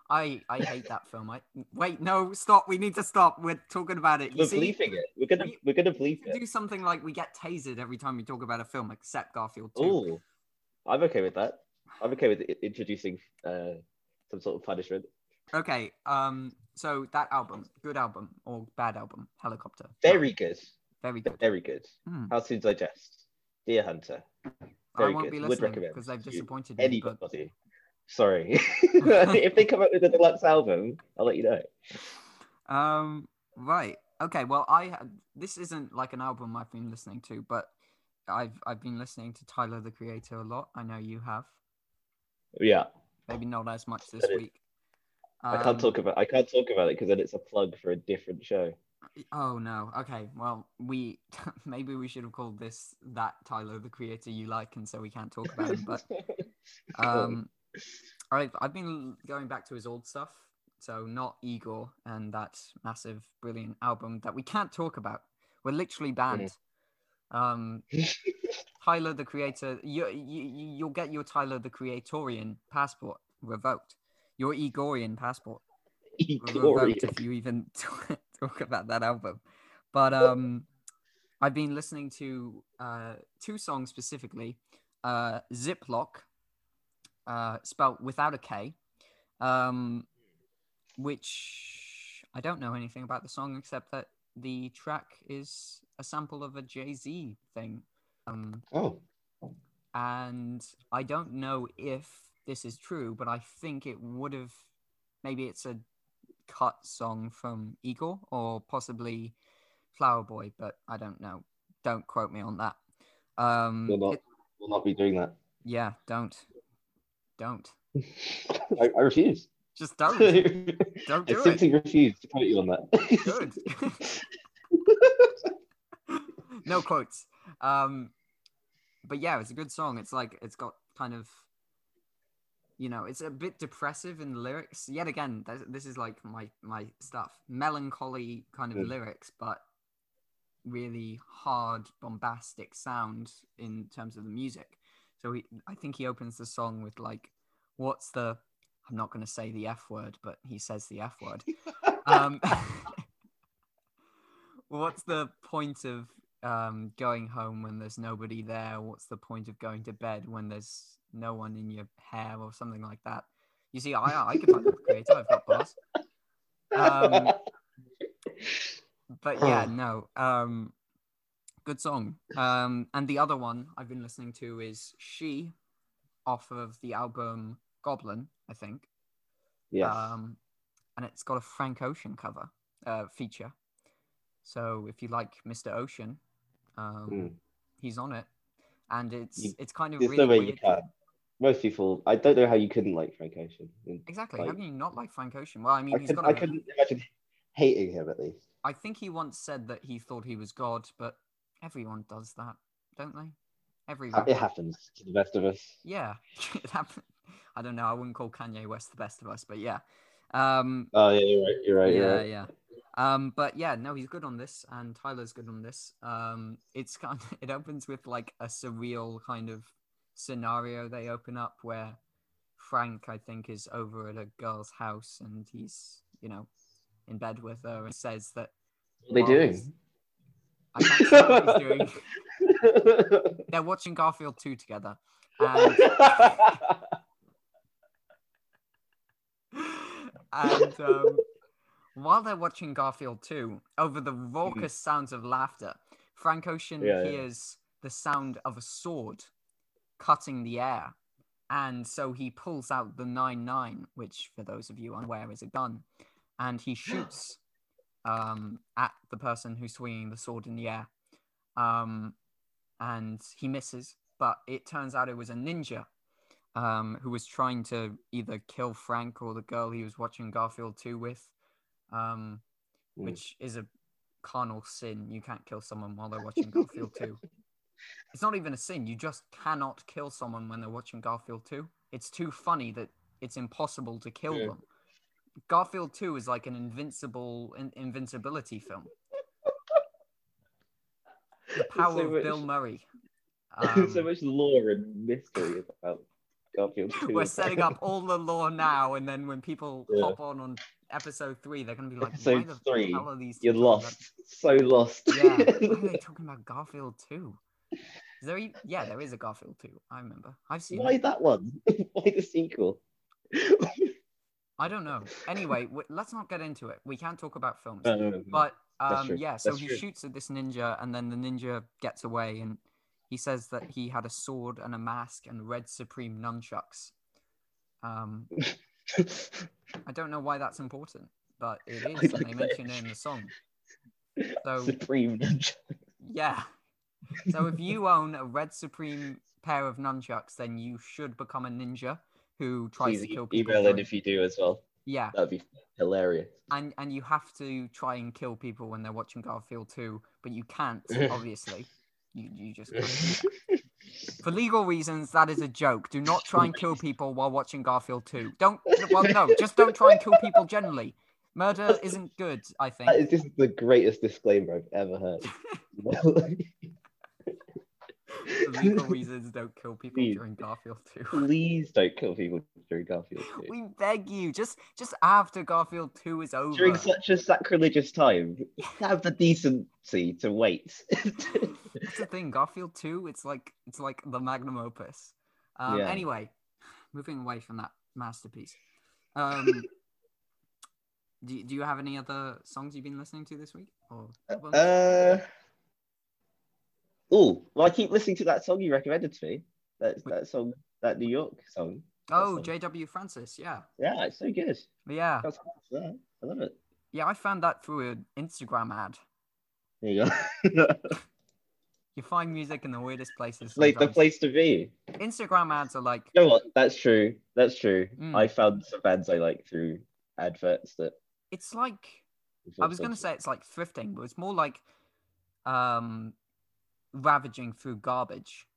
I I hate that film. I wait, no, stop. We need to stop. We're talking about it. You we're see, bleeping it. We're gonna we, we're gonna bleep it. Do something like we get tasered every time we talk about a film, except Garfield two. Oh, I'm okay with that. I'm okay with introducing uh, some sort of punishment. Okay, um, so that album, good album or bad album, Helicopter. Very good. Very good. Very good. Mm. How to Digest, Deer Hunter. Very I won't good. Be listening because they've disappointed me. Anybody. But... Sorry. If they come up with a deluxe album, I'll let you know. Um. Right. Okay, well, I this isn't like an album I've been listening to, but I've I've been listening to Tyler the Creator a lot. I know you have. Yeah, maybe not as much this week. Um, I can't talk about I can't talk about it because then it's a plug for a different show. Oh no. Okay. Well, we maybe we should have called this that Tyler the Creator you like, and so we can't talk about him. But um, I've I've been going back to his old stuff, so not Igor, and that massive, brilliant album that we can't talk about. We're literally banned. Mm. Um, Tyler the Creator, you, you, you'll get your Tyler the Creatorian passport revoked. Your Igorian passport revoked if you even talk, talk about that album. But um, I've been listening to uh, two songs specifically. Uh, Ziploc, uh, spelt without a K, um, which I don't know anything about the song except that the track is a sample of a Jay-Z thing. Um, oh. And I don't know if this is true, but I think it would have, maybe it's a cut song from Igor or possibly Flower Boy, but I don't know. Don't quote me on that. Um, You're not, it, we'll not be doing that. Yeah, don't. Don't. I, I refuse. Just don't. Don't do I it. I simply refuse to quote you on that. Good. No quotes. Um, but yeah, it's a good song. It's like, it's got kind of, you know, it's a bit depressive in the lyrics. Yet again, this is like my, my stuff. Melancholy kind of mm. lyrics, but really hard, bombastic sound in terms of the music. So he, I think he opens the song with like, what's the, I'm not going to say the F word, but he says the F word. um, what's the point of um, going home when there's nobody there? What's the point of going to bed when there's no one in your hair or something like that? You see, I, I could find the creator, I've got bars. Um, but yeah, no, um, good song. Um, and the other one I've been listening to is She, off of the album Goblin, I think. Yeah. Um, and it's got a Frank Ocean cover uh, feature. So if you like Mister Ocean, um, mm. he's on it, and it's you, it's kind of really no way weird. You can. Most people, I don't know how you couldn't like Frank Ocean. Exactly. Like, how can you not like Frank Ocean? Well, I mean, I he's could, got. A, I couldn't imagine hating him at least. I think he once said that he thought he was God, but everyone does that, don't they? Everyone. It happens to the best of us. Yeah, it happens. I don't know. I wouldn't call Kanye West the best of us, but yeah. Um, oh yeah, you're right. You're right. Yeah, you're right. yeah. Um, but yeah, no, he's good on this, and Tyler's good on this. Um, it's kind of, it opens with like a surreal kind of scenario they open up where Frank, I think, is over at a girl's house, and he's, you know, in bed with her, and says that. What are they doing? I can't see what he's doing. They're watching Garfield two together. And, and um, while they're watching Garfield two, over the raucous sounds of laughter, Frank Ocean yeah, hears yeah. the sound of a sword cutting the air. And so he pulls out the nine nine, which, for those of you unaware, is a gun. And he shoots um, at the person who's swinging the sword in the air. Um, and he misses, but it turns out it was a ninja um, who was trying to either kill Frank or the girl he was watching Garfield two with, um, mm. which is a carnal sin. You can't kill someone while they're watching Garfield two. It's not even a sin. You just cannot kill someone when they're watching Garfield two. It's too funny that it's impossible to kill yeah. them. Garfield two is like an invincible in- invincibility film. The power so of much, Bill Murray. Um, so much lore and mystery about Garfield two. We're setting up all the lore now, and then when people yeah. hop on on episode three, they're going to be like, episode why the three, hell are these you're lost. About... So lost. Yeah, why are they talking about Garfield two? Is there e- yeah, there is a Garfield two, I remember. I've seen Why it. that one? Why the sequel? I don't know. Anyway, w- let's not get into it. We can't talk about films. No, no, no, no. But um, yeah, so That's he true. shoots at this ninja, and then the ninja gets away, and he says that he had a sword and a mask and red Supreme nunchucks. Um, I don't know why that's important, but it is, and they mention it in the song. So, Supreme nunchucks. Yeah. So if you own a red Supreme pair of nunchucks, then you should become a ninja who tries Please to kill people. Email it if you do as well. Yeah. That'd be hilarious. And and you have to try and kill people when they're watching Garfield two, but you can't, obviously. you you just can't do that. For legal reasons, that is a joke. Do not try and kill people while watching Garfield two. Don't. Well, no, just don't try and kill people generally. Murder isn't good, I think. That is, this is the greatest disclaimer I've ever heard. For legal reasons, don't kill people please, during Garfield two. Please don't kill people during Garfield two. We beg you, just just after Garfield two is over. During such a sacrilegious time, have the decency to wait. That's the thing, Garfield two, it's like it's like the magnum opus. Um, yeah. Anyway, moving away from that masterpiece. Um, do, do you have any other songs you've been listening to this week? Or uh... Oh, well, I keep listening to that song you recommended to me. That that song, that New York song. Oh, song. J W Francis, yeah. Yeah, it's so good. Yeah. That's, yeah. I love it. Yeah, I found that through an Instagram ad. There you go. You find music in the weirdest places. Like the place to be. Instagram ads are like... You know what? That's true. That's true. Mm. I found some bands I like through adverts that... It's like... I was going to say it's like thrifting, but it's more like... um. ravaging through garbage,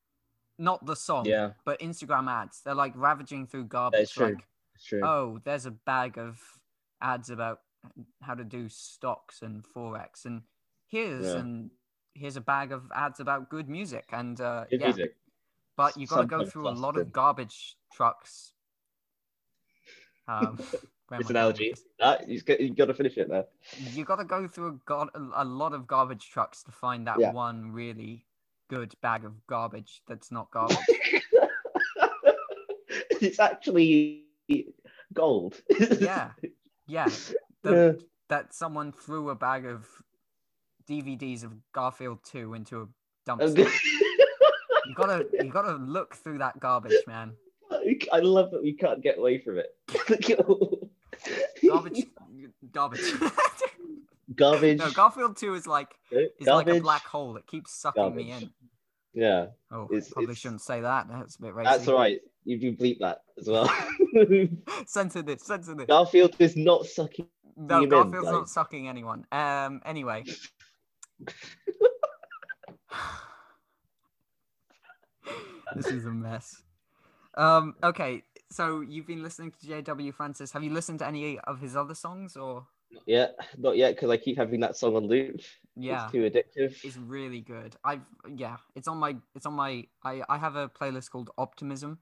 not the song, yeah. but Instagram ads. They're like ravaging through garbage. That's true. Like, it's true. Oh, there's a bag of ads about how to do stocks and forex, and here's yeah. and here's a bag of ads about good music and uh, good yeah. music. But you got to go through a lot of garbage trucks. Um, it's an analogy. Uh, you got to finish it there. You got to go through a, go- a lot of garbage trucks to find that yeah. one really good bag of garbage that's not garbage. It's actually gold. yeah, yeah. The, yeah. That someone threw a bag of D V Ds of Garfield two into a dumpster. you gotta, you gotta look through that garbage, man. I love that we can't get away from it. Garbage, garbage, garbage. No, Garfield two is like is garbage. Like a black hole. It keeps sucking garbage. me in. Yeah. Oh, it's, I probably it's, shouldn't say that. That's a bit racist. That's all right. You do bleep that as well. Censor this. Censor this. Garfield is not sucking. No, you Garfield's in, not like. sucking anyone. Um. Anyway. This is a mess. Um. Okay. So you've been listening to J W Francis. Have you listened to any of his other songs or? Yeah, not yet because I keep having that song on loop. Yeah, it's too addictive. It's really good. I've yeah, it's on my it's on my I I have a playlist called Optimism,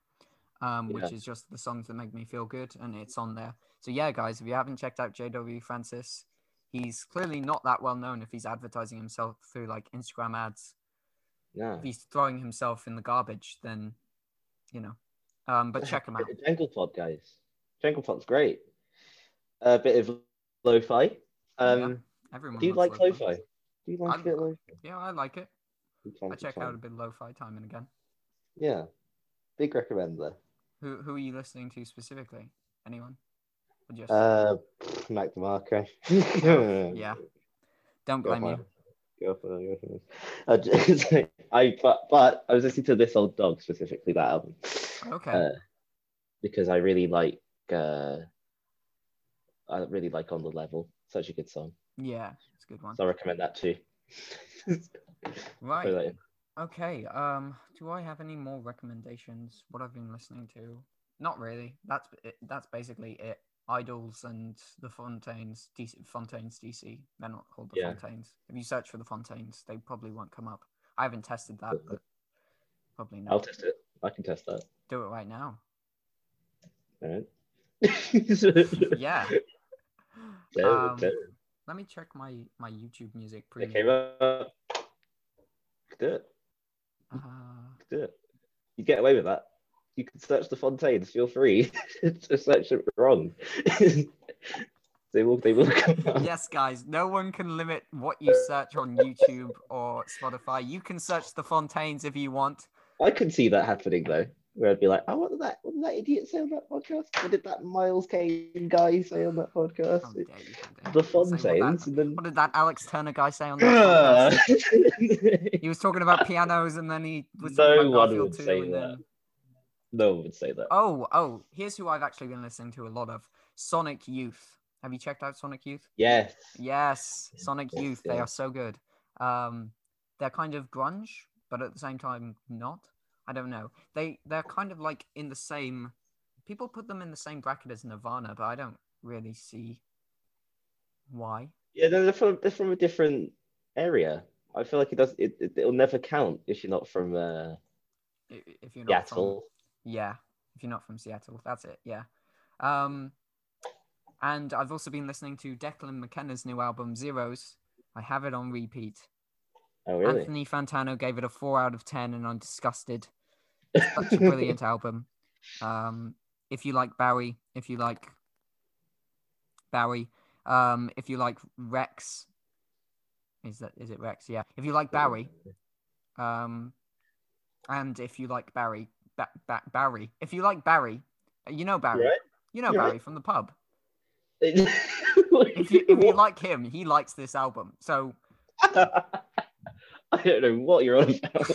um, yeah. which is just the songs that make me feel good, and it's on there. So yeah, guys, if you haven't checked out J W Francis, he's clearly not that well known if he's advertising himself through like Instagram ads. Yeah, if he's throwing himself in the garbage, then you know. Um, but check them out. JanglePod, guys. JanglePod's great. A bit of lo-fi. Um, yeah, do you like lo-fi? lo-fi? Do you like I'm, a bit lo-fi? Yeah, I like it. I check time. out a bit of lo-fi time and again. Yeah. Big recommend there. Who Who are you listening to specifically? Anyone? Just... Uh, Mac DeMarco. yeah. Don't blame go you. Go for it, go for it. I, but, but I was listening to This Old Dog, specifically that album. Okay. Uh, because I really like, uh, I really like On the Level. Such a good song. Yeah, it's a good one. So I recommend that too. Right. Like okay. Um. Do I have any more recommendations? What I've been listening to? Not really. That's it, that's basically it. Idles and the Fontaines. D C, Fontaines D C. They're not called the yeah. Fontaines. If you search for the Fontaines, they probably won't come up. I haven't tested that, but probably not. I'll test it. I can test that. Do it right now. All right. yeah. Um, let me check my, my YouTube music. It came up. Do it. Uh, do it. You get away with that. You can search the Fontaines. Feel free to search it wrong. They will. They will come up. Yes, guys. No one can limit what you search on YouTube or Spotify. You can search the Fontaines if you want. I could see that happening though, where I'd be like, "Oh, what did that? What did that idiot say on that podcast? What did that Miles Kane guy say on that podcast? Oh, dare you, dare you. The Fontaines. What, then... what did that Alex Turner guy say on that podcast? He was talking about pianos, and then he was no talking about one would say that. Then... No one would say that. Oh, oh, here's who I've actually been listening to a lot of: Sonic Youth. Have you checked out Sonic Youth? Yes. Yes, Sonic yes, Youth. Yes. They are so good. Um, they're kind of grunge. But at the same time, not. I don't know. They, they're kind of like in the same... People put them in the same bracket as Nirvana, but I don't really see why. Yeah, they're from, they're from a different area. I feel like it does, it, it, it'll never count if you're not from uh, if you're not Seattle. From, yeah, if you're not from Seattle. That's it, yeah. Um, and I've also been listening to Declan McKenna's new album, Zeros. I have it on repeat. Oh, really? Anthony Fantano gave it a four out of ten, and I'm disgusted. It's such a brilliant album. Um, if you like Barry, if you like Barry, um, if you like Rex, is that is it Rex? Yeah. If you like Barry, um, and if you like Barry, ba- ba- Barry, if you like Barry, you know Barry, right? you know You're Barry right? from the pub. If you, if you like him, he likes this album. So. I don't know what you're on about.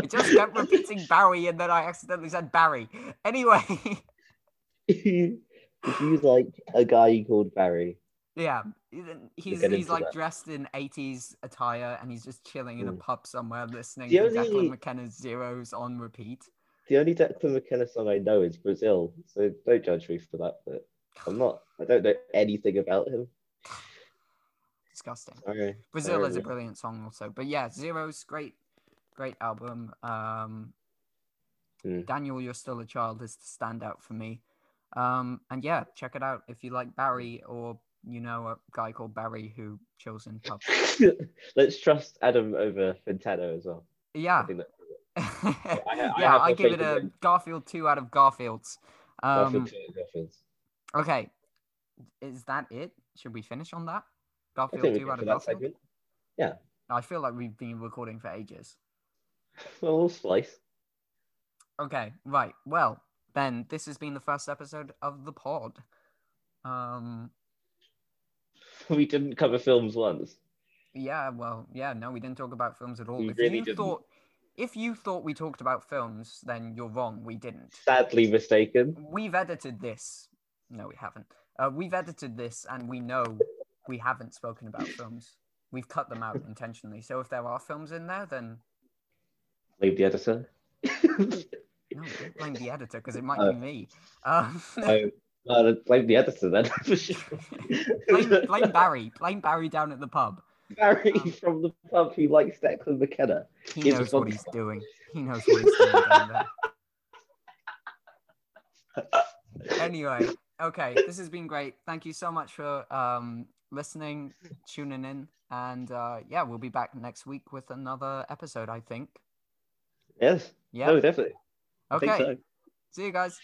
I just kept repeating Barry, and then I accidentally said Barry. Anyway. If you like a guy called Barry. Yeah. He's he's like that. Dressed in eighties attire, and he's just chilling in a pub somewhere listening the to only... Declan McKenna's Zeros on repeat. The only Declan McKenna song I know is Brazil, so don't judge me for that, but I'm not, I don't know anything about him. Disgusting. Okay. Brazil is a brilliant song also. But yeah, Zeros, great, great album. Um, mm. Daniel, You're Still a Child is the standout for me. Um, and yeah, check it out if you like Barry, or you know a guy called Barry who chills in pubs. Let's trust Adam over Fantano as well. Yeah. I that... I, I yeah, I give it a Garfield two out of Garfields. Um, Garfield two out of Garfields. Okay. Is that it? Should we finish on that? Garfield two out of Garfield? Yeah. I feel like we've been recording for ages. Well, we'll slice. Okay, right. Well, Ben, this has been the first episode of the pod. Um, We didn't cover films once. Yeah, well, yeah, no, we didn't talk about films at all. We if really you didn't. Thought, if you thought we talked about films, then you're wrong, we didn't. Sadly mistaken. We've edited this. No, we haven't. Uh, we've edited this, and we know... We haven't spoken about films. We've cut them out intentionally. So if there are films in there, then... Leave the editor. No, don't blame the editor, because it might uh, be me. Um... I, uh, blame the editor, then. blame, blame Barry. Blame Barry down at the pub. Barry um, from the pub who likes Declan McKenna. He knows what he's doing. He knows what he's doing down there. Anyway, okay, this has been great. Thank you so much for... Um, listening, tuning in, and uh yeah, we'll be back next week with another episode, I think. Yes. Yeah. Oh, definitely. Okay. So. See you guys.